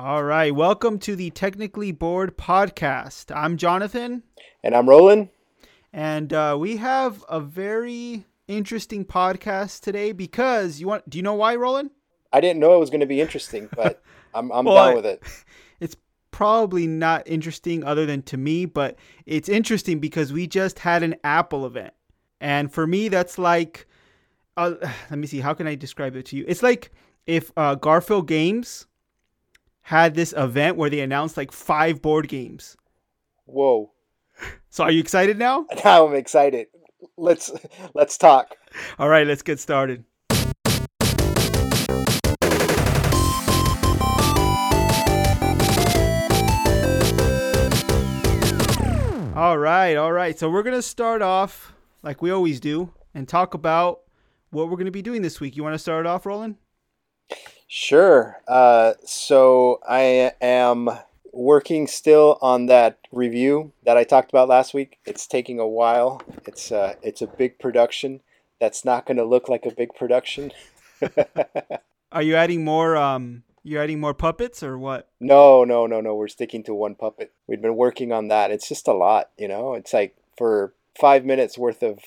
All right. Welcome to the Technically Bored podcast. I'm Jonathan. And I'm Roland. And we have a very interesting podcast today because do you know why, Roland? I didn't know it was going to be interesting, but I'm down with it. It's probably not interesting other than to me, but it's interesting because we just had an Apple event. And for me, that's like, let me see, how can I describe it to you? It's like if Garfield Games had this event where they announced like 5 board games. Whoa. So are you excited now? Now I'm excited. Let's talk. All right, let's get started. All right. So we're going to start off like we always do and talk about what we're going to be doing this week. You want to start it off, Roland? Sure. So I am working still on that review that I talked about last week. It's taking a while. It's a big production that's not going to look like a big production. Are you adding more you're adding more puppets or what? No. We're sticking to one puppet. We've been working on that. It's just a lot, you know? It's like for 5 minutes worth of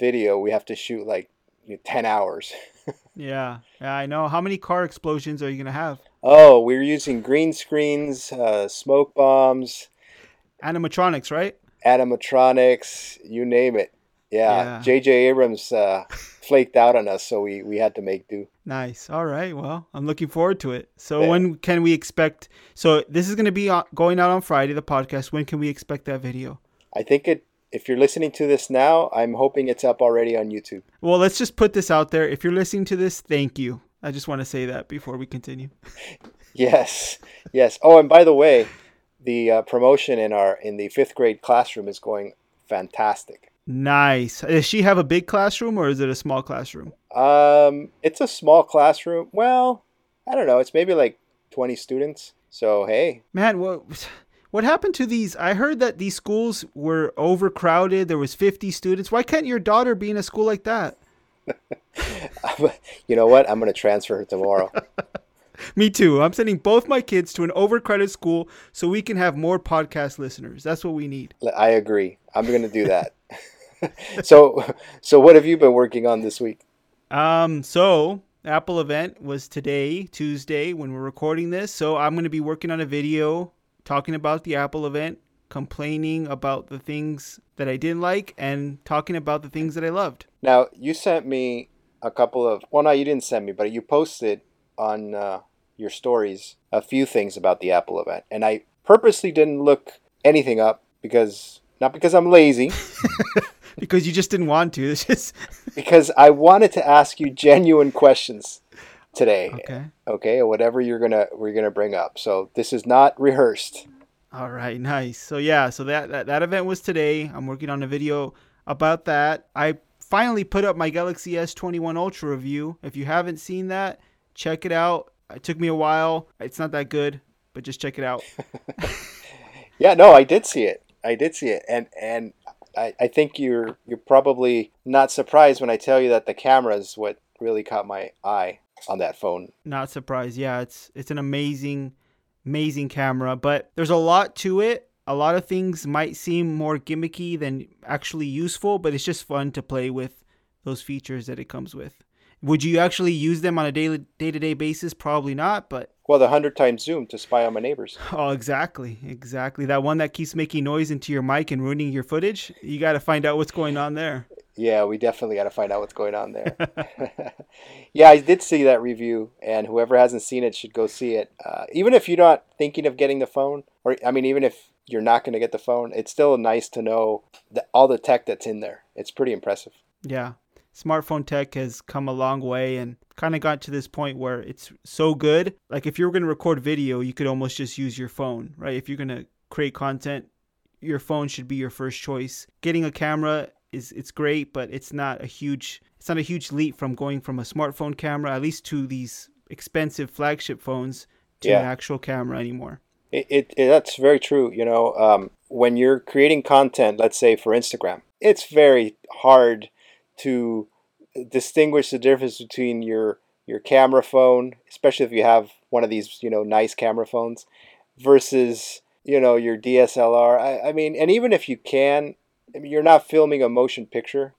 video, we have to shoot like 10 hours. Yeah, I know. How many car explosions are you going to have? Oh, we're using green screens, smoke bombs. Animatronics, right? Animatronics, you name it. Yeah. J.J. Abrams flaked out on us, so we had to make do. Nice. All right. Well, I'm looking forward to it. So when can we expect? So this is going to be going out on Friday, the podcast. When can we expect that video? I think if you're listening to this now, I'm hoping it's up already on YouTube. Well, let's just put this out there. If you're listening to this, thank you. I just want to say that before we continue. Yes. Oh, and by the way, the promotion in the 5th grade classroom is going fantastic. Nice. Does she have a big classroom or is it a small classroom? It's a small classroom. Well, I don't know. It's maybe like 20 students. So, hey. Man, what happened to these? I heard that these schools were overcrowded. There was 50 students. Why can't your daughter be in a school like that? You know what? I'm going to transfer her tomorrow. Me too. I'm sending both my kids to an overcrowded school so we can have more podcast listeners. That's what we need. I agree. I'm going to do that. So what have you been working on this week? So Apple event was today, Tuesday, when we're recording this. So I'm going to be working on a video talking about the Apple event, complaining about the things that I didn't like and talking about the things that I loved. Now, you sent me a couple of, well, no, you didn't send me, but you posted on your stories a few things about the Apple event. And I purposely didn't look anything up not because I'm lazy. Because you just didn't want to. It's just because I wanted to ask you genuine questions today. Okay, whatever we're gonna bring up. So this is not rehearsed. All right, nice. So yeah, so that event was today. I'm working on a video about that. I finally put up my Galaxy S21 Ultra review. If you haven't seen that, check it out. It took me a while. It's not that good, but just check it out. Yeah, no, I did see it. And I think you're probably not surprised when I tell you that the camera is what really caught my eye on that phone. Not surprised. Yeah, it's an amazing, amazing camera, but there's a lot to it. A lot of things might seem more gimmicky than actually useful, but it's just fun to play with those features that it comes with. Would you actually use them on a day-to-day basis? Probably not, but... Well, the 100-time zoom to spy on my neighbors. Oh, exactly. That one that keeps making noise into your mic and ruining your footage. You got to find out what's going on there. Yeah, we definitely got to find out what's going on there. Yeah, I did see that review, and whoever hasn't seen it should go see it. Even if you're not thinking of getting the phone, or even if you're not going to get the phone, it's still nice to know all the tech that's in there. It's pretty impressive. Yeah. Smartphone tech has come a long way and kind of got to this point where it's so good. Like if you were going to record video, you could almost just use your phone, right? If you're going to create content, your phone should be your first choice. Getting a camera it's great, but it's not a huge leap from going from a smartphone camera, at least to these expensive flagship phones, to an actual camera anymore. It that's very true. When you're creating content, let's say for Instagram, it's very hard to distinguish the difference between your camera phone, especially if you have one of these, you know, nice camera phones versus, you know, your DSLR. I mean, and even if you can, I mean, you're not filming a motion picture.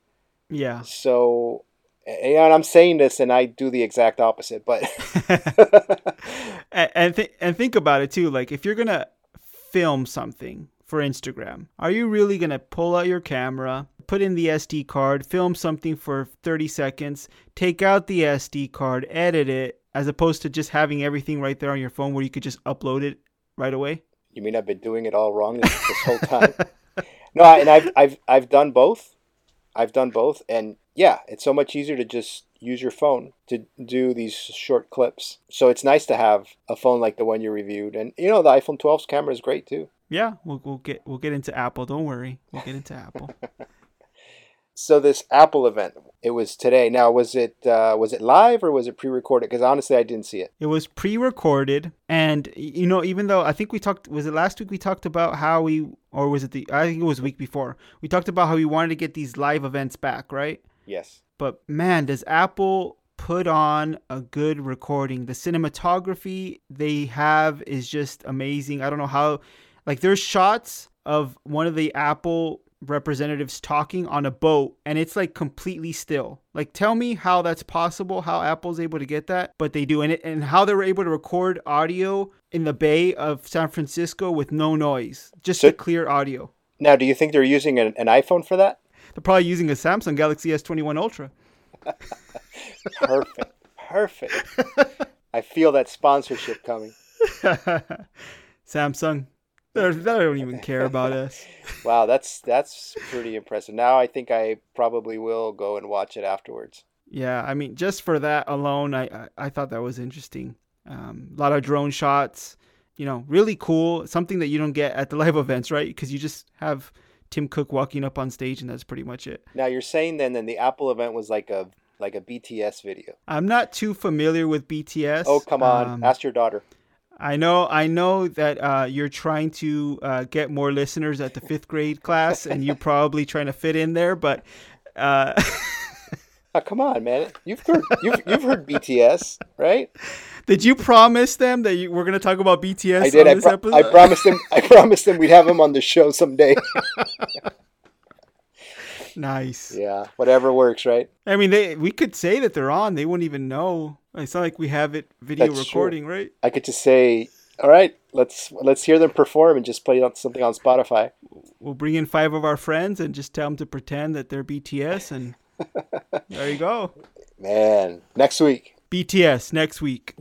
Yeah. So, and I'm saying this and I do the exact opposite, but. and think about it too. Like if you're going to film something for Instagram, are you really going to pull out your camera, put in the SD card, film something for 30 seconds, take out the SD card, edit it, as opposed to just having everything right there on your phone where you could just upload it right away? You mean I've been doing it all wrong this whole time? No, and I've done both. I've done both, and yeah, it's so much easier to just use your phone to do these short clips. So it's nice to have a phone like the one you reviewed, and you know the iPhone 12's camera is great too. Yeah, we'll get into Apple. Don't worry, we'll get into Apple. So this Apple event, it was today. Now, was it live or was it pre-recorded? Because honestly, I didn't see it. It was pre-recorded, and you know, even though I think we talked, was it last week we talked about how we, or was it the? I think it was the week before. We talked about how we wanted to get these live events back, right? Yes. But man, does Apple put on a good recording? The cinematography they have is just amazing. I don't know how. Like there's shots of one of the Apple representatives talking on a boat and it's like completely still. Like tell me how that's possible, how Apple's able to get that, but they do. And how they were able to record audio in the Bay of San Francisco with no noise, just so, clear audio. Now, do you think they're using an iPhone for that? They're probably using a Samsung Galaxy S21 Ultra. Perfect. I feel that sponsorship coming. Samsung. They don't even care about us. Wow, that's pretty impressive. Now I think I probably will go and watch it afterwards. Yeah, I mean, just for that alone, I thought that was interesting. A lot of drone shots, you know, really cool. Something that you don't get at the live events, right? Because you just have Tim Cook walking up on stage and that's pretty much it. Now you're saying then the Apple event was like a BTS video. I'm not too familiar with BTS. Oh, come on. Ask your daughter. I know that you're trying to get more listeners at the fifth grade class, and you're probably trying to fit in there. But oh, come on, man, you've heard BTS, right? Did you promise them that we're going to talk about BTS? I did. On this episode? I promised them. I promised them we'd have them on the show someday. Nice. Yeah, whatever works, right? I mean, we could say that they're on. They wouldn't even know. It's not like we have it video That's recording, true. Right? I could just say, all right, let's hear them perform and just play something on Spotify. We'll bring in 5 of our friends and just tell them to pretend that they're BTS and there you go. Man, next week. BTS next week.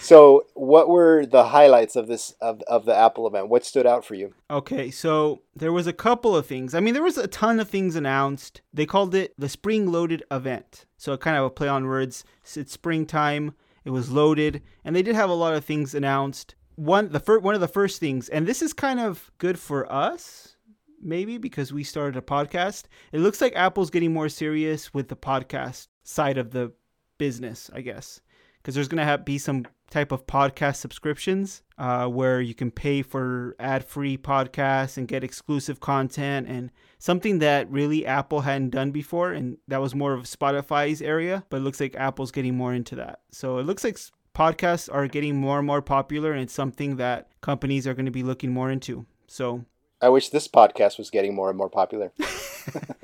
So what were the highlights of this of the Apple event? What stood out for you? Okay, so there was a couple of things. I mean, there was a ton of things announced. They called it the spring-loaded event. So kind of a play on words. It's springtime. It was loaded. And they did have a lot of things announced. One of the first things, and this is kind of good for us, maybe, because we started a podcast. It looks like Apple's getting more serious with the podcast side of the business, I guess. Because there's going to be some type of podcast subscriptions where you can pay for ad-free podcasts and get exclusive content and something that really Apple hadn't done before. And that was more of Spotify's area, but it looks like Apple's getting more into that. So it looks like podcasts are getting more and more popular and it's something that companies are going to be looking more into. So I wish this podcast was getting more and more popular.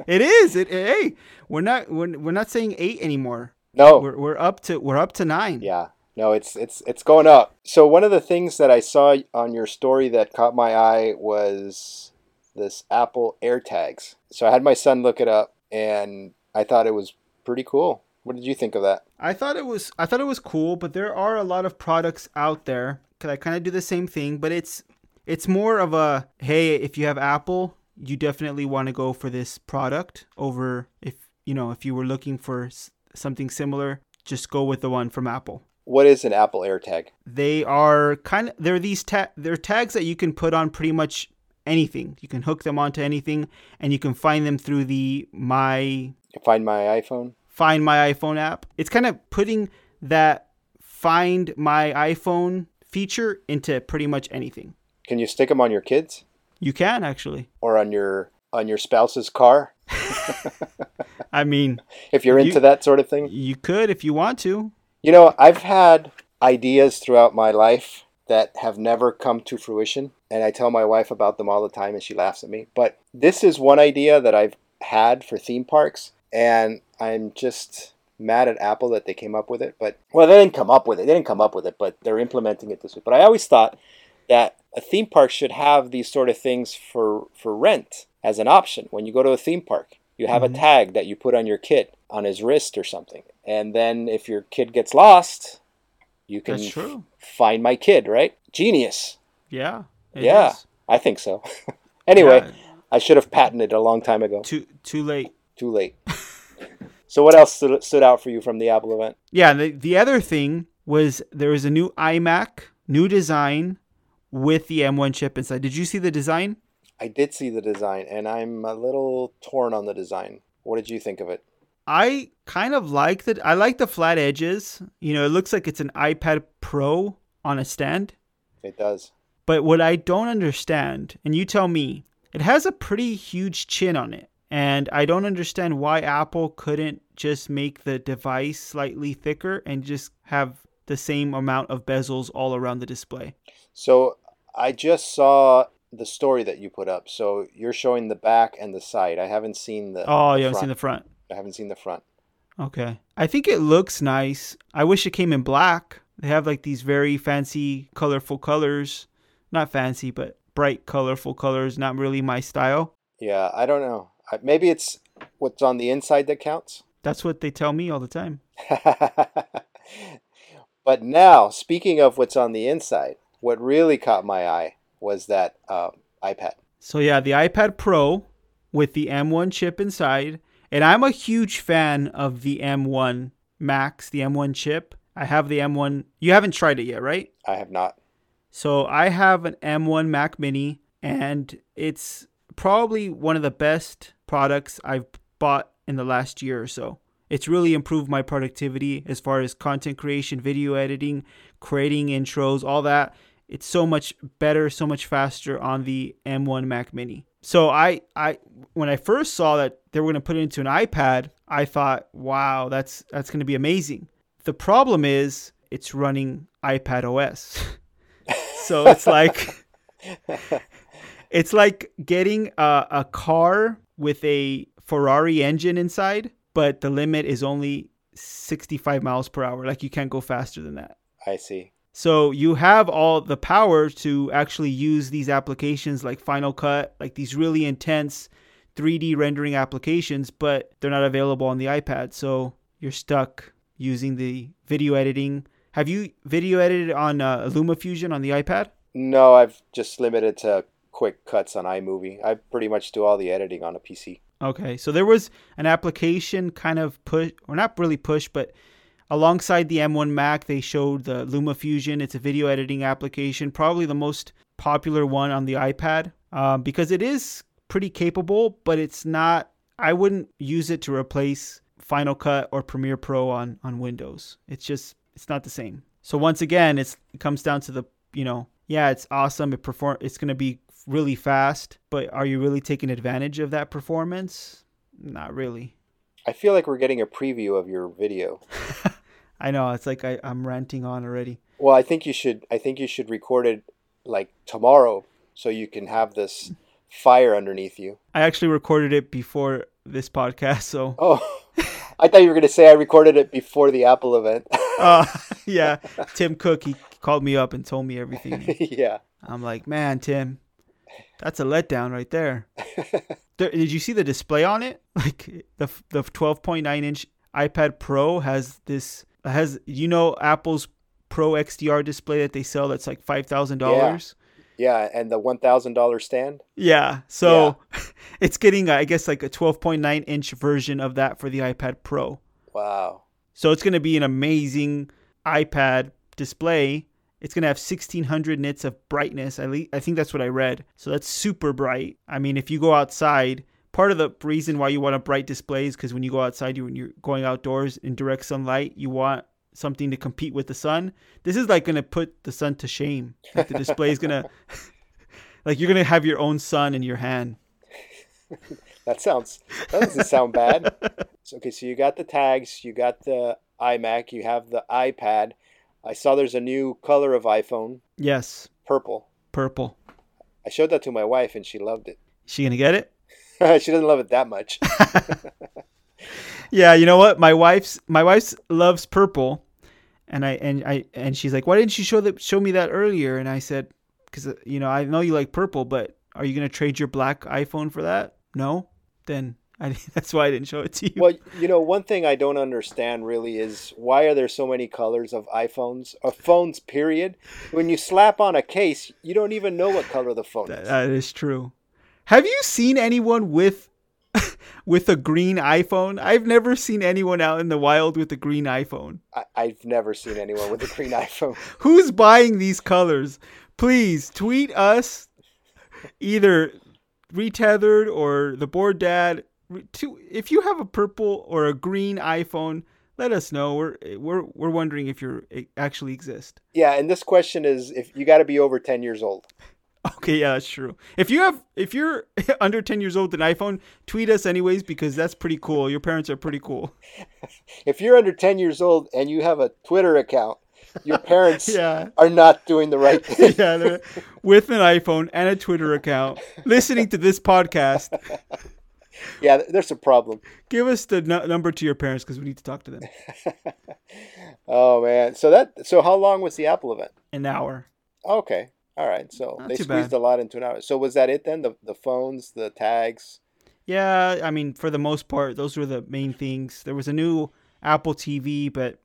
It is. Hey, we're not saying 8 anymore. No, we're up to 9. Yeah, no, it's going up. So one of the things that I saw on your story that caught my eye was this Apple AirTags. So I had my son look it up, and I thought it was pretty cool. What did you think of that? I thought it was cool, but there are a lot of products out there that kind of do the same thing, but it's more of a hey, if you have Apple, you definitely want to go for this product over if you were looking for something similar, just go with the one from Apple. What is an Apple AirTag? They are they're tags that you can put on pretty much anything. You can hook them onto anything and you can find them through the Find My iPhone app. It's kind of putting that Find My iPhone feature into pretty much anything. Can you stick them on your kids? You can actually. Or on your spouse's car? I mean, if you're into that sort of thing, you could if you want to. You know, I've had ideas throughout my life that have never come to fruition, and I tell my wife about them all the time and she laughs at me. But this is one idea that I've had for theme parks, and I'm just mad at Apple that they came up with it. But, well, they didn't come up with it. They didn't come up with it, but they're implementing it this way. But I always thought that a theme park should have these sort of things for rent as an option. When you go to a theme park, you have a tag that you put on your kid, on his wrist or something. And then if your kid gets lost, you can find my kid, right? Genius. Yeah. Yeah, is. I think so. Anyway, yeah. I should have patented a long time ago. Too late. Too late. So what else stood out for you from the Apple event? Yeah, the other thing was there was a new iMac, new design with the M1 chip inside. Did you see the design? I did see the design, and I'm a little torn on the design. What did you think of it? I kind of like I like the flat edges. You know, it looks like it's an iPad Pro on a stand. It does. But what I don't understand, and you tell me, it has a pretty huge chin on it. And I don't understand why Apple couldn't just make the device slightly thicker and just have the same amount of bezels all around the display. So I just saw the story that you put up. So you're showing the back and the side. I haven't seen the front. Oh, you haven't seen the front. I haven't seen the front. Okay. I think it looks nice. I wish it came in black. They have like these very fancy, colorful colors. Not fancy, but bright, colorful colors. Not really my style. Yeah, I don't know. Maybe it's what's on the inside that counts. That's what they tell me all the time. But now, speaking of what's on the inside, what really caught my eye was that iPad. So yeah, the iPad Pro with the M1 chip inside. And I'm a huge fan of the M1 Max, the M1 chip. I have the M1. You haven't tried it yet, right? I have not. So I have an M1 Mac Mini, and it's probably one of the best products I've bought in the last year or so. It's really improved my productivity as far as content creation, video editing, creating intros, all that. It's so much better, so much faster on the M1 Mac Mini. So I when I first saw that they were going to put it into an iPad, I thought, wow, that's going to be amazing. The problem is it's running iPad OS. So it's like... It's like getting a car with a Ferrari engine inside, but the limit is only 65 miles per hour. Like you can't go faster than that. I see. So you have all the power to actually use these applications like Final Cut, like these really intense 3D rendering applications, but they're not available on the iPad. So you're stuck using the video editing. Have you video edited on LumaFusion on the iPad? No, I've just limited to quick cuts on iMovie. I pretty much do all the editing on a PC. Okay, so there was an application kind of push, or not really push, but alongside the M1 Mac, they showed the LumaFusion. It's a video editing application, probably the most popular one on the iPad because it is pretty capable, but it's not, I wouldn't use it to replace Final Cut or Premiere Pro on Windows. It's just, it's not the same. So once again, it comes down to the, you know, yeah, it's awesome. It's going to be really fast, but are you really taking advantage of that performance? Not really. I feel like we're getting a preview of your video. I know, it's like I'm ranting on already. Well, I think you should record it like tomorrow so you can have this fire underneath you. I actually recorded it before this podcast, so oh. I thought you were going to say I recorded it before the Apple event. Yeah, Tim Cook, he called me up and told me everything. Yeah. I'm like, man, Tim, that's a letdown right there. Did you see the display on it? Like the 12.9-inch iPad Pro has you know, Apple's Pro XDR display that they sell that's like $5,000? Yeah, and the $1,000 stand? Yeah, so yeah. It's getting, I guess, like a 12.9-inch version of that for the iPad Pro. Wow. So it's going to be an amazing iPad display. It's going to have 1,600 nits of brightness. At least, I think that's what I read. So that's super bright. I mean, if you go outside, part of the reason why you want a bright display is because when you go outside, when you're going outdoors in direct sunlight, you want something to compete with the sun. This is like going to put the sun to shame. Like the display is going to, like you're going to have your own sun in your hand. That doesn't sound bad. So, okay, so you got the tags, you got the iMac, you have the iPad. I saw there's a new color of iPhone. Yes. Purple. I showed that to my wife and she loved it. Is she going to get it? She doesn't love it that much. Yeah, you know what? My wife's loves purple, and she's like, "Why didn't you show me that earlier?" And I said, "Because I know you like purple, but are you gonna trade your black iPhone for that? No, then that's why I didn't show it to you." Well, one thing I don't understand really is why are there so many colors of iPhones or phones? Period. When you slap on a case, you don't even know what color the phone is. That is true. Have you seen anyone with a green iPhone? I've never seen anyone out in the wild with a green iPhone. I've never seen anyone with a green iPhone. Who's buying these colors? Please tweet us, either Retethered or The Bored Dad. If you have a purple or a green iPhone, let us know. We're wondering if you actually exist. Yeah, and this question is if you got to be over 10 years old. Okay, yeah, that's true. If you're under 10 years old with an iPhone, tweet us anyways, because that's pretty cool. Your parents are pretty cool. If you're under 10 years old and you have a Twitter account, your parents are not doing the right thing. Yeah, with an iPhone and a Twitter account, listening to this podcast. Yeah, there's a problem. Give us the number to your parents because we need to talk to them. Oh man, so how long was the Apple event? An hour. Okay. All right, so they squeezed a lot into an hour. So was that it then? The phones, the tags? Yeah, I mean, for the most part, those were the main things. There was a new Apple TV, but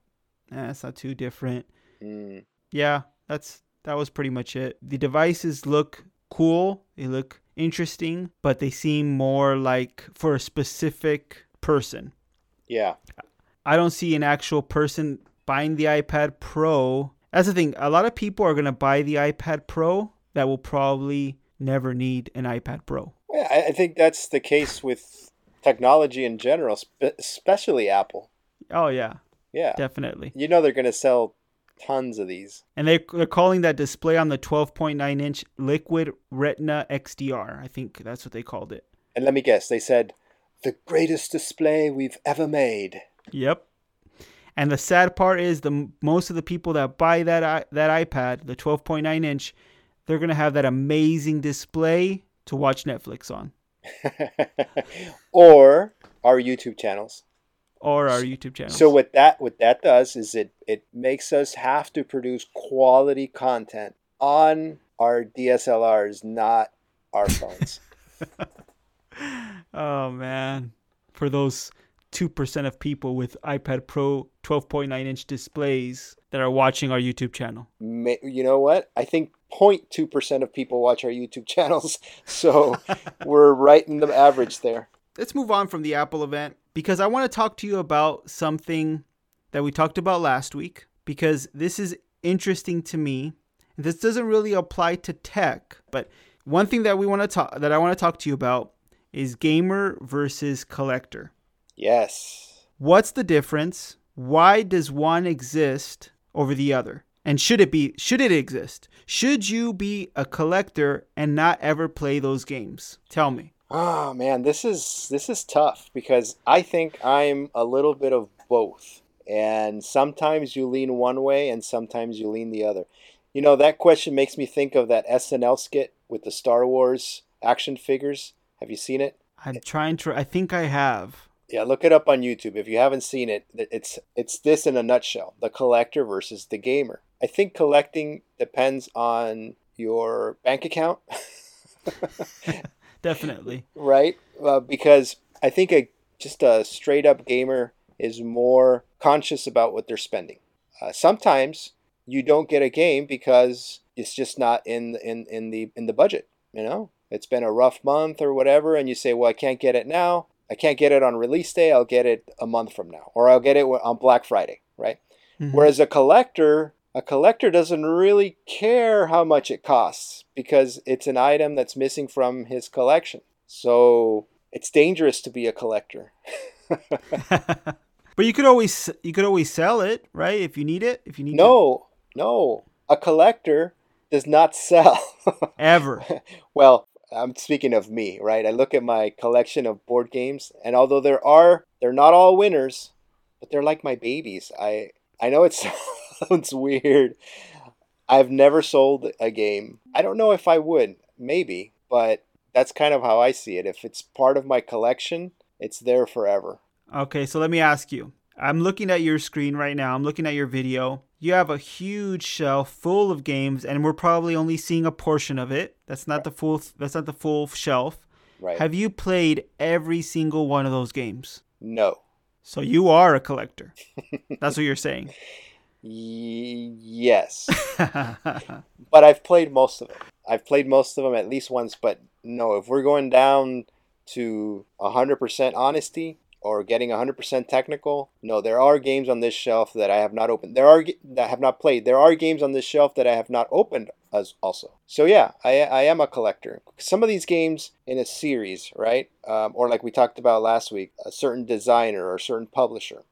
it's not too different. Mm. Yeah, that was pretty much it. The devices look cool. They look interesting, but they seem more like for a specific person. Yeah. I don't see an actual person buying the iPad Pro. That's the thing. A lot of people are going to buy the iPad Pro that will probably never need an iPad Pro. Yeah, I think that's the case with technology in general, especially Apple. Oh, yeah. Yeah. Definitely. They're going to sell tons of these. And they're calling that display on the 12.9-inch Liquid Retina XDR. I think that's what they called it. And let me guess. They said, the greatest display we've ever made. Yep. And the sad part is most of the people that buy that iPad, the 12.9 inch, they're going to have that amazing display to watch Netflix on. Or our YouTube channels. So what that does is it makes us have to produce quality content on our DSLRs, not our phones. Oh, man. For those 2% of people with iPad Pro 12.9-inch displays that are watching our YouTube channel. You know what? I think 0.2% of people watch our YouTube channels, so we're right in the average there. Let's move on from the Apple event, because I want to talk to you about something that we talked about last week, because this is interesting to me. This doesn't really apply to tech, but one thing that I want to talk to you about is gamer versus collector. Yes. What's the difference? Why does one exist over the other? And should it exist? Should you be a collector and not ever play those games? Tell me. Oh man, this is tough, because I think I'm a little bit of both. And sometimes you lean one way and sometimes you lean the other. That question makes me think of that SNL skit with the Star Wars action figures. Have you seen it? I think I have. Yeah, look it up on YouTube. If you haven't seen it, it's this in a nutshell, the collector versus the gamer. I think collecting depends on your bank account. Definitely. Right? Because I think just a straight up gamer is more conscious about what they're spending. Sometimes you don't get a game because it's just not in the budget. It's been a rough month or whatever, and you say, well, I can't get it now. I can't get it on release day. I'll get it a month from now, or I'll get it on Black Friday, right? Mm-hmm. Whereas a collector doesn't really care how much it costs, because it's an item that's missing from his collection. So it's dangerous to be a collector. But you could always sell it, right? If you need it, No, a collector does not sell ever. Well. I'm speaking of me, right? I look at my collection of board games, and although they're not all winners, but they're like my babies. I know it sounds weird. I've never sold a game. I don't know if I would, maybe, but that's kind of how I see it. If it's part of my collection, it's there forever. Okay, so let me ask you. I'm looking at your screen right now. I'm looking at your video. You have a huge shelf full of games, and we're probably only seeing a portion of it. That's not the full shelf. Right. Have you played every single one of those games? No. So you are a collector. That's what you're saying. Yes. But I've played most of them. I've played most of them at least once, but no, if we're going down to 100% honesty or getting 100% technical, no, there are games on this shelf that I have not opened. That I have not played. There are games on this shelf that I have not opened as also. So yeah, I am a collector. Some of these games in a series, right? Or like we talked about last week, a certain designer or a certain publisher.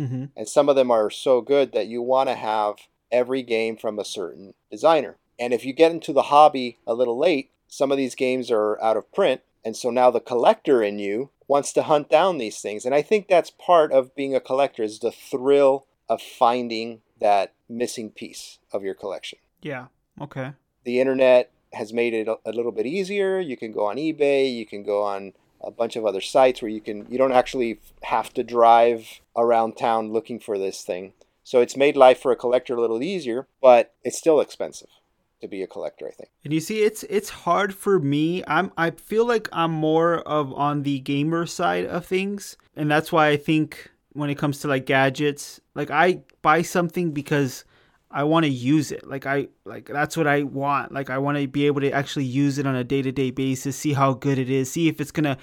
Mm-hmm. And some of them are so good that you want to have every game from a certain designer. And if you get into the hobby a little late, some of these games are out of print. And so now the collector in you wants to hunt down these things. And I think that's part of being a collector, is the thrill of finding that missing piece of your collection. Yeah. Okay. The internet has made it a little bit easier. You can go on eBay. You can go on a bunch of other sites where you don't actually have to drive around town looking for this thing. So it's made life for a collector a little easier, but it's still expensive to be a collector, I think. And you see, it's hard for me. I feel like I'm more of on the gamer side of things. And that's why I think when it comes to like gadgets, like I buy something because I want to use it. That's what I want. Like I want to be able to actually use it on a day-to-day basis, see how good it is, see if it's going to,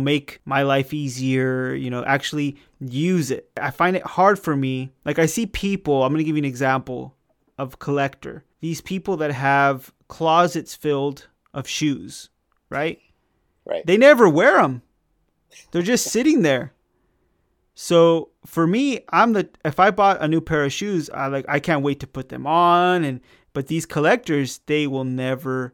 make my life easier, actually use it. I find it hard for me. Like I see people, I'm going to give you an example of collector. These people that have closets filled of shoes, right? Right. They never wear them. They're just sitting there. So for me, if I bought a new pair of shoes, I can't wait to put them on. But these collectors, those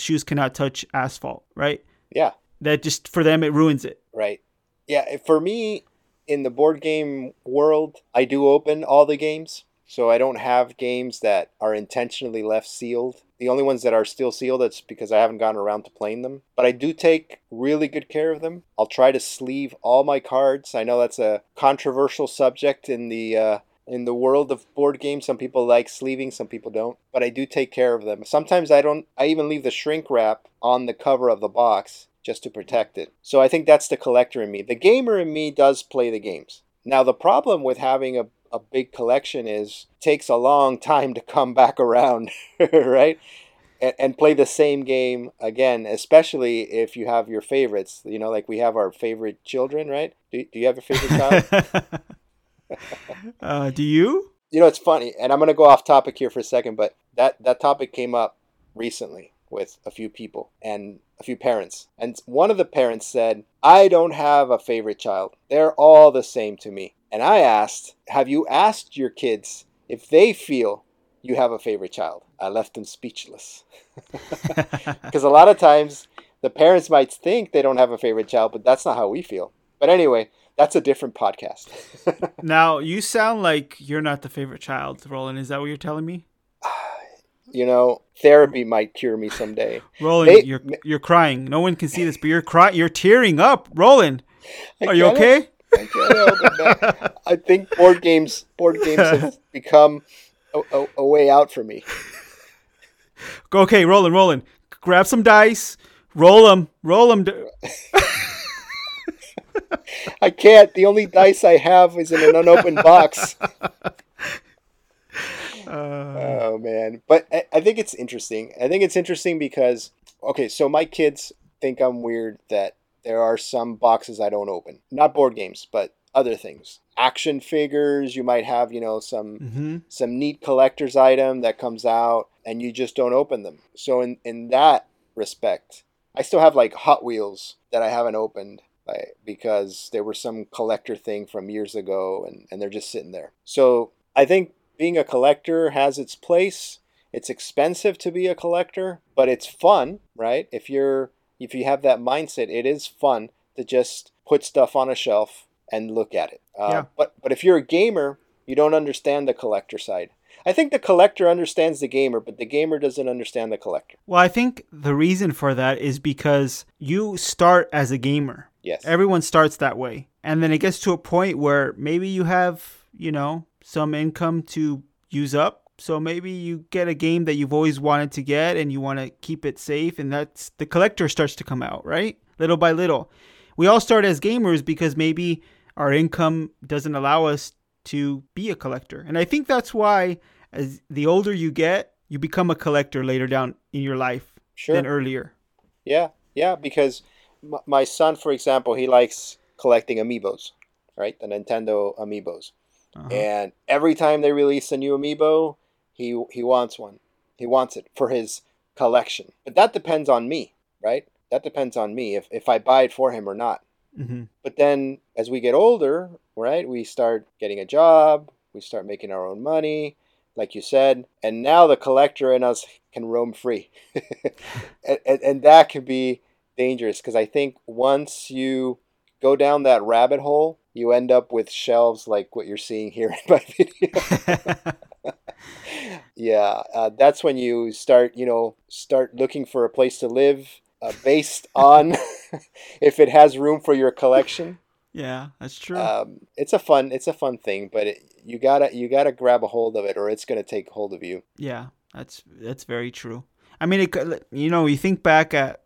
shoes cannot touch asphalt, right? Yeah. That just, for them, it ruins it. Right. Yeah. For me, in the board game world, I do open all the games. So I don't have games that are intentionally left sealed. The only ones that are still sealed, that's because I haven't gotten around to playing them. But I do take really good care of them. I'll try to sleeve all my cards. I know that's a controversial subject in the world of board games. Some people like sleeving, some people don't. But I do take care of them. Sometimes I even leave the shrink wrap on the cover of the box just to protect it. So I think that's the collector in me. The gamer in me does play the games. Now the problem with having a big collection is takes a long time to come back around, right? And play the same game again, especially if you have your favorites, like we have our favorite children, right? Do you have your favorite child? Do you? It's funny. And I'm going to go off topic here for a second, but that topic came up recently with a few people and a few parents. And one of the parents said, I don't have a favorite child. They're all the same to me. And I asked, have you asked your kids if they feel you have a favorite child? I left them speechless. Because a lot of times the parents might think they don't have a favorite child, but that's not how we feel. But anyway, that's a different podcast. Now, you sound like you're not the favorite child, Roland. Is that what you're telling me? Therapy might cure me someday. Roland, you're crying. No one can see this, but you're crying. You're tearing up. Roland, are you okay? I can't help it, man. I think board games have become a way out for me. Okay, Roland. Grab some dice. Roll them. I can't. The only dice I have is in an unopened box. Oh, man. But I think it's interesting. I think it's interesting because, okay, so my kids think I'm weird that there are some boxes I don't open. Not board games, but other things. Action figures, you might have, some neat collector's item that comes out and you just don't open them. So in that respect, I still have like Hot Wheels that I haven't opened because there were some collector thing from years ago and they're just sitting there. So I think being a collector has its place. It's expensive to be a collector, but it's fun, right? If you have that mindset, it is fun to just put stuff on a shelf and look at it. But if you're a gamer, you don't understand the collector side. I think the collector understands the gamer, but the gamer doesn't understand the collector. Well, I think the reason for that is because you start as a gamer. Yes. Everyone starts that way. And then it gets to a point where maybe you have, you know, some income to use up. So maybe you get a game that you've always wanted to get and you want to keep it safe. And that's the collector starts to come out, right? Little by little. We all start as gamers because maybe our income doesn't allow us to be a collector. And I think that's why as the older you get, you become a collector later down in your life than earlier. Yeah, because my son, for example, he likes collecting amiibos, right? The Nintendo amiibos. Uh-huh. And every time they release a new amiibo, he wants one. He wants it for his collection. But that depends on me, right? That depends on me if I buy it for him or not. Mm-hmm. But then as we get older, right, we start getting a job, we start making our own money, like you said, and now the collector in us can roam free. and that can be dangerous because I think once you go down that rabbit hole, you end up with shelves like what you're seeing here in my video. That's when you start looking for a place to live based on if it has room for your collection. Yeah, that's true. It's a fun thing, but you gotta grab a hold of it, or it's gonna take hold of you. Yeah, that's very true. I mean, you think back at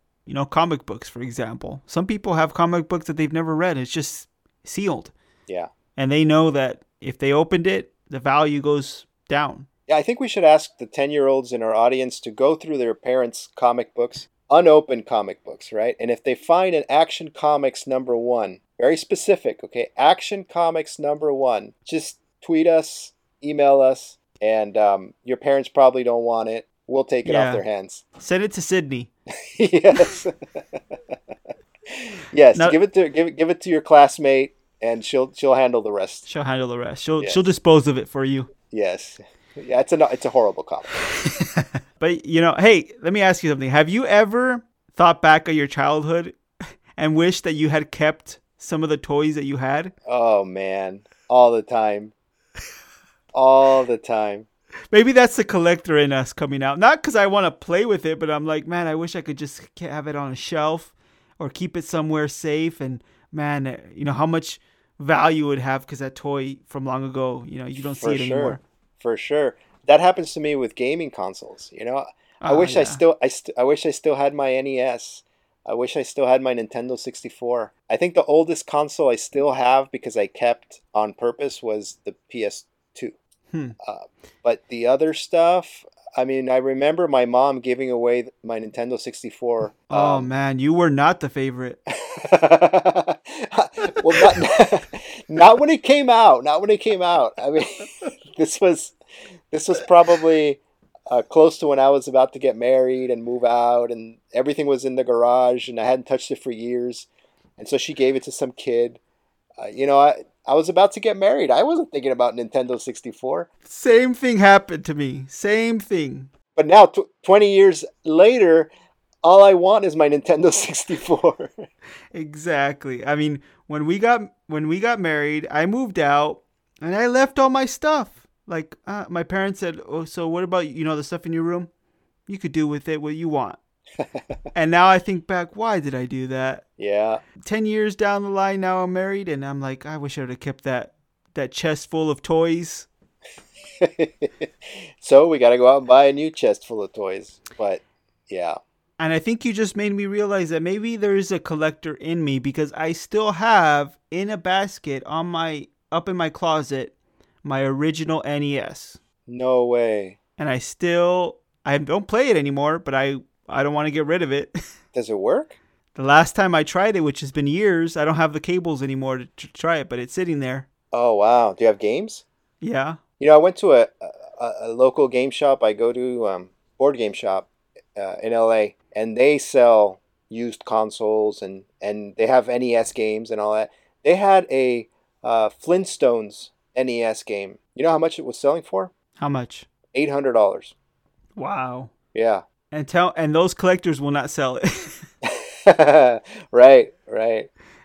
comic books, for example. Some people have comic books that they've never read. It's just sealed. Yeah. And they know that if they opened it, the value goes down. Yeah, I think we should ask the 10-year-olds in our audience to go through their parents' comic books, unopened comic books, right? And if they find an Action Comics number 1, very specific, okay? Action Comics number 1, just tweet us, email us, and your parents probably don't want it. We'll take it off their hands. Send it to Sydney. Yes. Yes, now, give it to your classmate, and she'll handle the rest. She'll dispose of it for you. Yes. Yeah, it's a horrible comic. But hey, let me ask you something. Have you ever thought back of your childhood and wished that you had kept some of the toys that you had? Oh man, all the time. Maybe that's the collector in us coming out. Not because I want to play with it, but I'm like, man, I wish I could just have it on a shelf or keep it somewhere safe. And man, how much value it would have because that toy from long ago, you don't see it anymore. For sure. That happens to me with gaming consoles. I wish I still had my NES. I wish I still had my Nintendo 64. I think the oldest console I still have because I kept on purpose was the PS2. But the other stuff, I mean, I remember my mom giving away my Nintendo 64. Oh man, you were not the favorite. Well, not when it came out. I mean, this was probably close to when I was about to get married and move out, and everything was in the garage, and I hadn't touched it for years, and so she gave it to some kid. I was about to get married. I wasn't thinking about Nintendo 64. Same thing happened to me. Same thing. But now, 20 years later, all I want is my Nintendo 64. Exactly. I mean, when we got married, I moved out and I left all my stuff. Like my parents said, "Oh, so what about the stuff in your room? You could do with it what you want." And now I think back, why did I do that? Yeah. 10 years down the line, now I'm married, and I'm like, I wish I would have kept that chest full of toys. So we got to go out and buy a new chest full of toys. But yeah. And I think you just made me realize that maybe there is a collector in me because I still have in a basket up in my closet, my original NES. No way. And I don't play it anymore, but I don't want to get rid of it. Does it work? The last time I tried it, which has been years, I don't have the cables anymore to try it, but it's sitting there. Oh, wow. Do you have games? Yeah. I went to a local game shop. I go to board game shop in L.A., and they sell used consoles, and they have NES games and all that. They had a Flintstones NES game. You know how much it was selling for? How much? $800. Wow. Yeah. And those collectors will not sell it. Right.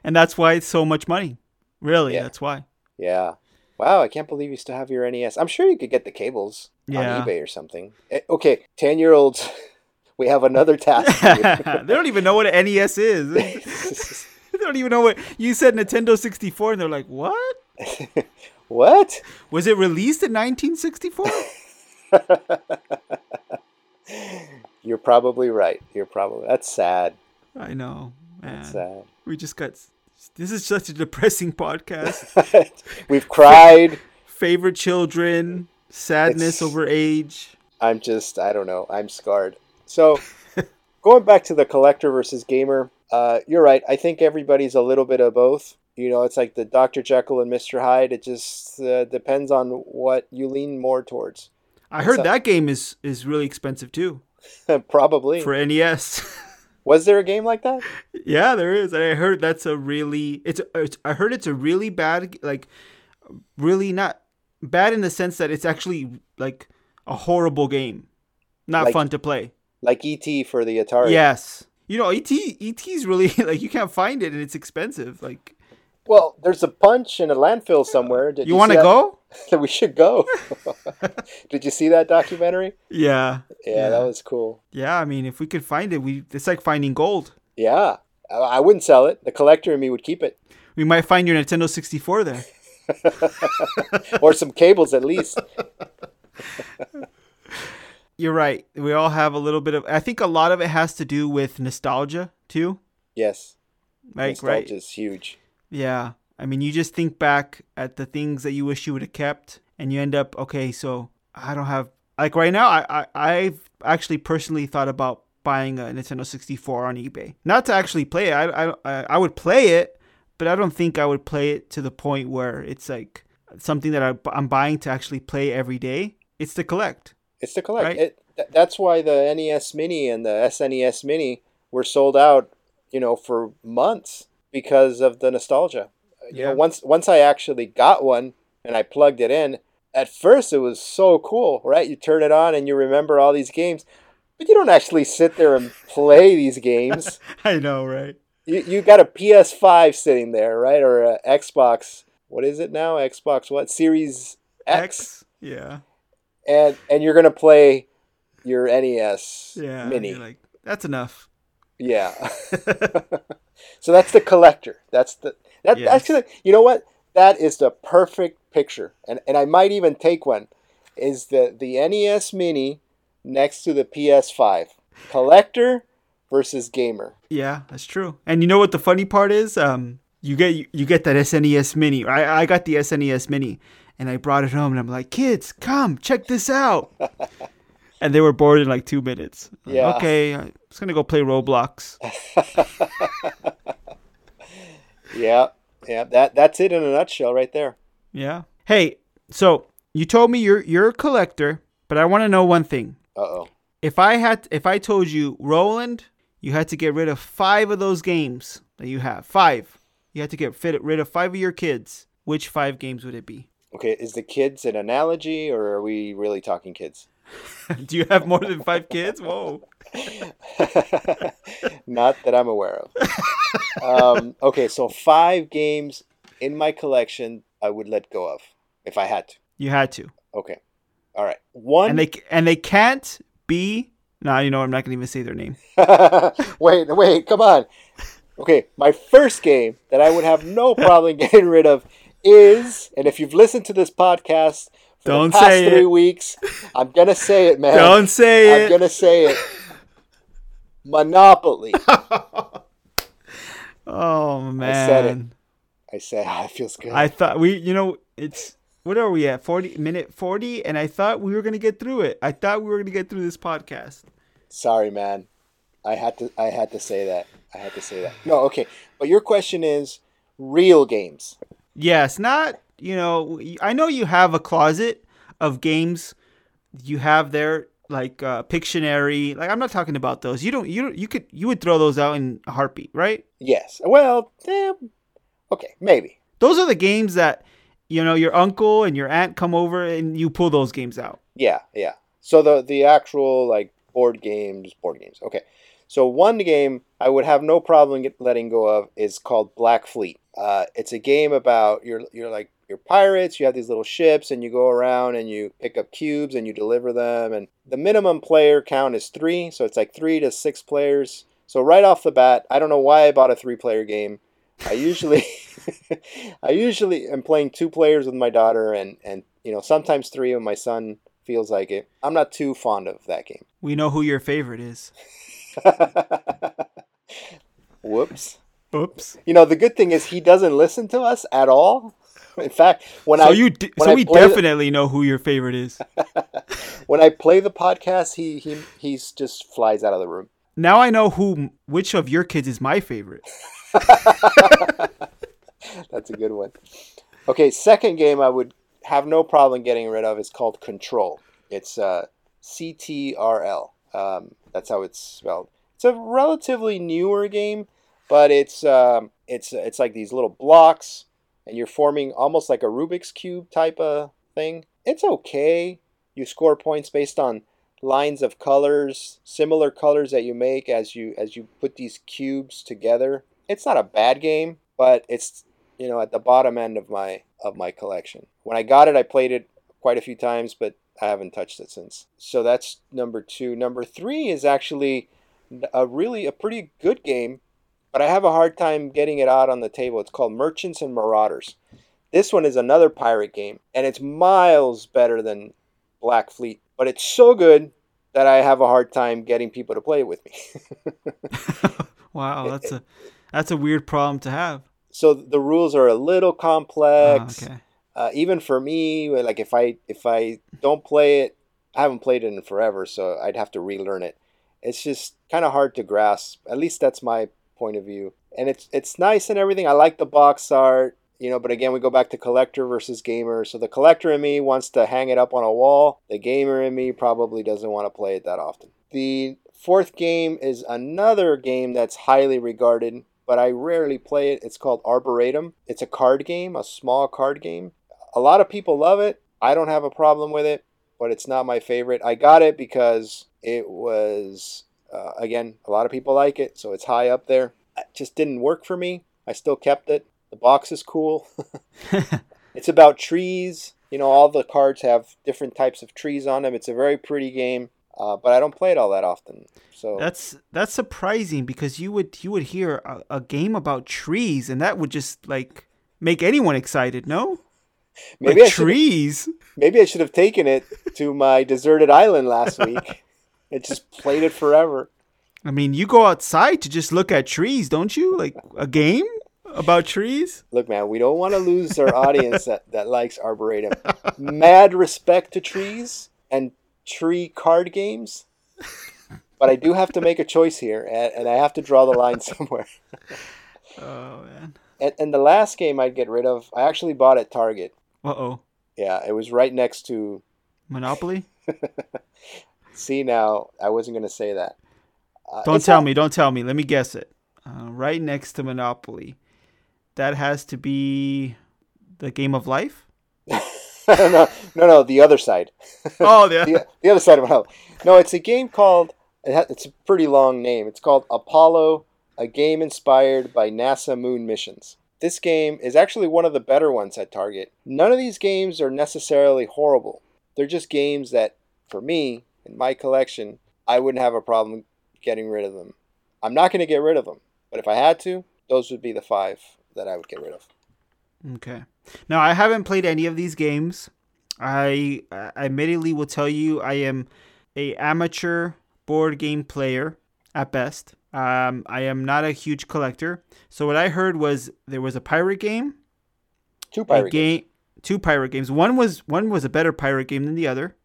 And that's why it's so much money. Really, yeah. That's why. Yeah. Wow, I can't believe you still have your NES. I'm sure you could get the cables on eBay or something. Okay, 10-year-olds, we have another task. They don't even know what an NES is. They don't even know what... You said Nintendo 64, and they're like, what? What? Was it released in 1964? You're probably right. That's sad. I know, man. That's sad. We just got... This is such a depressing podcast. We've cried. Favorite children, sadness over age. I don't know. I'm scarred. So going back to the collector versus gamer, you're right. I think everybody's a little bit of both. You know, it's like the Dr. Jekyll and Mr. Hyde. It just depends on what you lean more towards. I heard that game is really expensive too. Probably. For NES. Was there a game like that? Yeah, there is. And I heard that's a really I heard it's a really bad, like, really not bad in the sense that it's actually like a horrible game, not like, fun to play. Like E.T. for the Atari. Yes, you know E.T.'s really like you can't find it and it's expensive. Like, well, there's a punch in a landfill somewhere. Did you want to go? We should go. Did you see that documentary? Yeah, that was cool. Yeah, I mean, if we could find it, it's like finding gold. Yeah, I wouldn't sell it. The collector in me would keep it. We might find your Nintendo 64 there. Or some cables at least. You're right. We all have a little bit of... I think a lot of it has to do with nostalgia too. Yes. Like, nostalgia is huge. Yeah. I mean, you just think back at the things that you wish you would have kept, and you end up, okay, so I don't have... Like right now, I've actually personally thought about buying a Nintendo 64 on eBay. Not to actually play it. I would play it, but I don't think I would play it to the point where it's like something that I'm buying to actually play every day. It's to collect. Right? That's why the NES Mini and the SNES Mini were sold out, you know, for months because of the nostalgia. You know, once I actually got one and I plugged it in, at first it was so cool, right? You turn it on and you remember all these games, but you don't actually sit there and play these games. I know, right? You got a PS5 sitting there, right? Or a Xbox. What is it now? Xbox what? Series X? Yeah. And you're going to play your NES Mini. You're like, that's enough. Yeah. So that's the collector. Actually, you know what? That is the perfect picture. And I might even take one. Is the NES Mini next to the PS5. Collector versus gamer. Yeah, that's true. And you know what the funny part is? You get that SNES Mini. I got the SNES Mini and I brought it home and I'm like, kids, come check this out. And they were bored in like 2 minutes. Yeah. Okay, I'm just going to go play Roblox. Yeah, that's it in a nutshell right there. Yeah. Hey, so you told me you're a collector, but I want to know one thing. Uh-oh. If I told you, Roland, you had to get rid of 5 of those games that you have. 5. You had to get rid of 5 of your kids. Which 5 games would it be? Okay, is the kids an analogy or are we really talking kids? Do you have more than 5 kids? Whoa. Not that I'm aware of. Okay, so 5 games in my collection I would let go of if I had to. You had to. Okay. All right. One. And they can't be... No, you know, I'm not going to even say their name. Wait, come on. Okay, my first game that I would have no problem getting rid of is... And if you've listened to this podcast... Don't the past say 3 it. Weeks. I'm going to say it, man. Don't say it. I'm going to say it. Monopoly. Oh, man. I said it. It feels good. I thought what are we at? 40 minute 40. And I thought we were going to get through it. I thought we were going to get through this podcast. Sorry, man. I had to say that. No. Okay. But your question is real games. Yes. Not... You know, I know you have a closet of games you have there, like Pictionary. Like, I'm not talking about those. You would throw those out in a heartbeat, right? Yes. Well, okay, maybe. Those are the games that, you know, your uncle and your aunt come over and you pull those games out. Yeah. So the actual, like, board games. Okay. So one game I would have no problem letting go of is called Black Fleet. It's a game about you're like you're pirates, you have these little ships, and you go around and you pick up cubes and you deliver them. And the minimum player count is 3, so it's like 3 to 6 players. So right off the bat, I don't know why I bought a 3-player game. I usually am playing 2 players with my daughter, and you know, sometimes 3 when my son feels like it. I'm not too fond of that game. We know who your favorite is. Whoops. Oops. You know, the good thing is he doesn't listen to us at all. In fact, we definitely know who your favorite is. When I play the podcast, he's just flies out of the room. Now I know which of your kids is my favorite. That's a good one. Okay, second game I would have no problem getting rid of is called Control. It's CTRL. That's how it's spelled. It's a relatively newer game, but it's like these little blocks, and you're forming almost like a Rubik's Cube type of thing. It's okay. You score points based on lines of colors, similar colors that you make as you put these cubes together. It's not a bad game, but it's, you know, at the bottom end of my collection. When I got it, I played it quite a few times, but I haven't touched it since. So that's number 2. Number 3 is actually a pretty good game, but I have a hard time getting it out on the table. It's called Merchants and Marauders. This one is another pirate game, and it's miles better than Black Fleet, but it's so good that I have a hard time getting people to play it with me. Wow, that's a weird problem to have. So the rules are a little complex. Oh, okay. Even for me, like if I don't play it, I haven't played it in forever, so I'd have to relearn it. It's just kind of hard to grasp. At least that's my point of view. And it's nice and everything. I like the box art, you know, but again, we go back to collector versus gamer. So the collector in me wants to hang it up on a wall. The gamer in me probably doesn't want to play it that often. The fourth game is another game that's highly regarded, but I rarely play it. It's called Arboretum. It's a card game, a small card game. A lot of people love it. I don't have a problem with it, but it's not my favorite. I got it because it was, again, a lot of people like it, so it's high up there. It just didn't work for me. I still kept it. The box is cool. It's about trees. You know, all the cards have different types of trees on them. It's a very pretty game, but I don't play it all that often. So that's surprising, because you would hear a game about trees, and that would just like make anyone excited, no? Maybe like trees. Maybe I should have taken it to my deserted island last week. It just played it forever. I mean, you go outside to just look at trees, don't you? Like a game about trees? Look, man, we don't want to lose our audience that likes Arboretum. Mad respect to trees and tree card games. But I do have to make a choice here, and I have to draw the line somewhere. Oh, man. And the last game I'd get rid of, I actually bought at Target. Uh-oh. Yeah, it was right next to... Monopoly? See, now, I wasn't going to say that. Don't tell me. Let me guess it. Right next to Monopoly. That has to be the Game of Life? No, the other side. Oh, yeah. The other side of Monopoly. No, it's a game called... It's a pretty long name. It's called Apollo, a game inspired by NASA moon missions. This game is actually one of the better ones at Target. None of these games are necessarily horrible. They're just games that, for me, in my collection, I wouldn't have a problem getting rid of them. I'm not going to get rid of them, but if I had to, those would be the 5 that I would get rid of. Okay. Now, I haven't played any of these games. I admittedly will tell you I am an amateur board game player at best. I am not a huge collector. So what I heard was there was a pirate game. Two pirate games. One was a better pirate game than the other.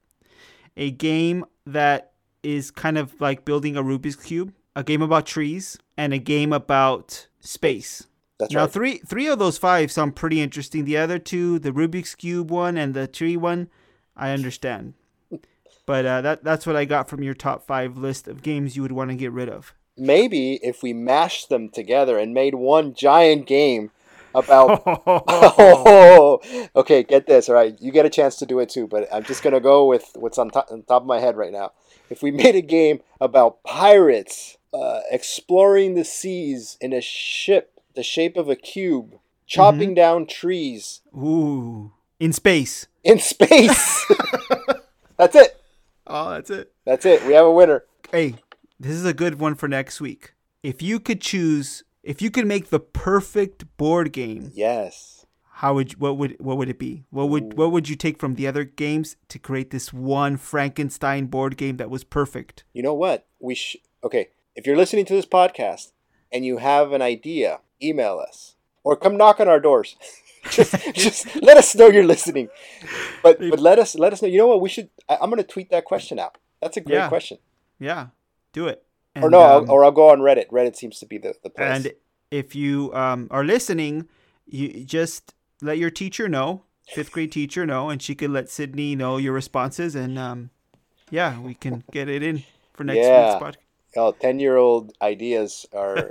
A game that is kind of like building a Rubik's Cube, a game about trees, and a game about space. That's right. Now, three of those 5 sound pretty interesting. The other 2, the Rubik's Cube one and the tree one, I understand. But that's what I got from your top 5 list of games you would want to get rid of. Maybe if we mashed them together and made one giant game about... Okay, get this. All right, you get a chance to do it too, but I'm just going to go with what's on top of my head right now. If we made a game about pirates exploring the seas in a ship the shape of a cube, chopping down trees. Ooh. In space. In space. That's it. Oh, that's it. That's it. We have a winner. Hey, this is a good one for next week. If you could choose, if you could make the perfect board game. Yes. How would what would it be? What would you take from the other games to create this one Frankenstein board game that was perfect? You know what? Okay, if you're listening to this podcast and you have an idea, email us or come knock on our doors. just let us know you're listening. But let us know. You know what? I'm going to tweet that question out. That's a great question. Yeah. Do it. And, I'll go on Reddit. Reddit seems to be the place. And if you are listening, you just let your teacher know, fifth grade teacher know, and she can let Sydney know your responses. And we can get it in for next week's podcast. Oh, 10-year-old ideas are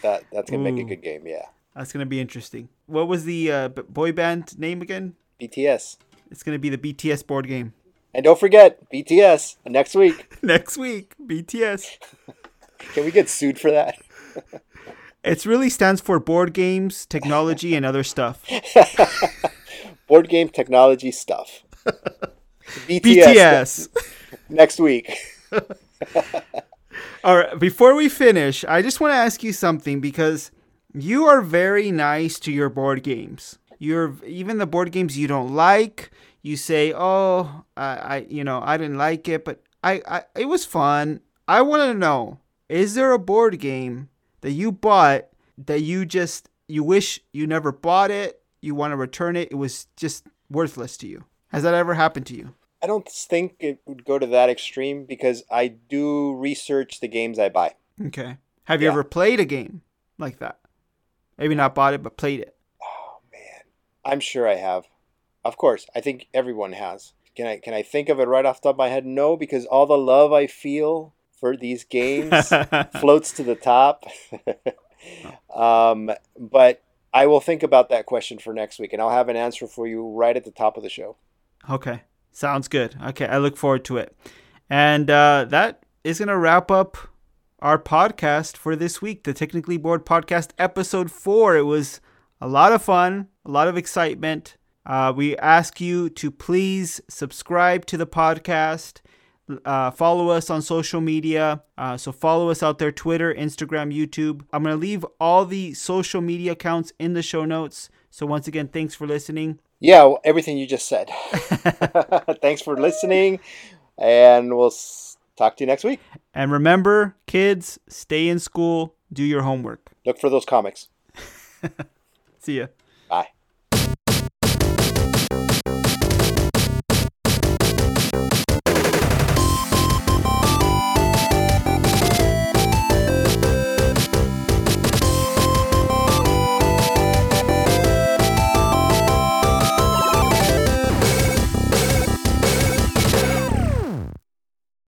that's going to make a good game. Yeah. That's going to be interesting. What was the boy band name again? BTS. It's going to be the BTS board game. And don't forget, BTS next week. Next week, BTS. Can we get sued for that? It really stands for board games, technology, and other stuff. Board game, technology, stuff. BTS. Next week. All right. Before we finish, I just want to ask you something because you are very nice to your board games. Even the board games you don't like. You say, "Oh, I didn't like it, but it was fun." I want to know: is there a board game that you bought that you wish you never bought it? You want to return it? It was just worthless to you. Has that ever happened to you? I don't think it would go to that extreme because I do research the games I buy. Okay. Have you ever played a game like that? Maybe not bought it, but played it. Oh man, I'm sure I have. Of course, I think everyone has. Can I think of it right off the top of my head? No, because all the love I feel for these games floats to the top. But I will think about that question for next week, and I'll have an answer for you right at the top of the show. Okay, sounds good. Okay, I look forward to it. And that is going to wrap up our podcast for this week, the Technically Bored Podcast, Episode 4. It was a lot of fun, a lot of excitement. We ask you to please subscribe to the podcast, follow us on social media. So follow us out there, Twitter, Instagram, YouTube. I'm going to leave all the social media accounts in the show notes. So once again, thanks for listening. Yeah, well, everything you just said. Thanks for listening, and we'll talk to you next week. And remember, kids, stay in school, do your homework. Look for those comics. See ya. Bye.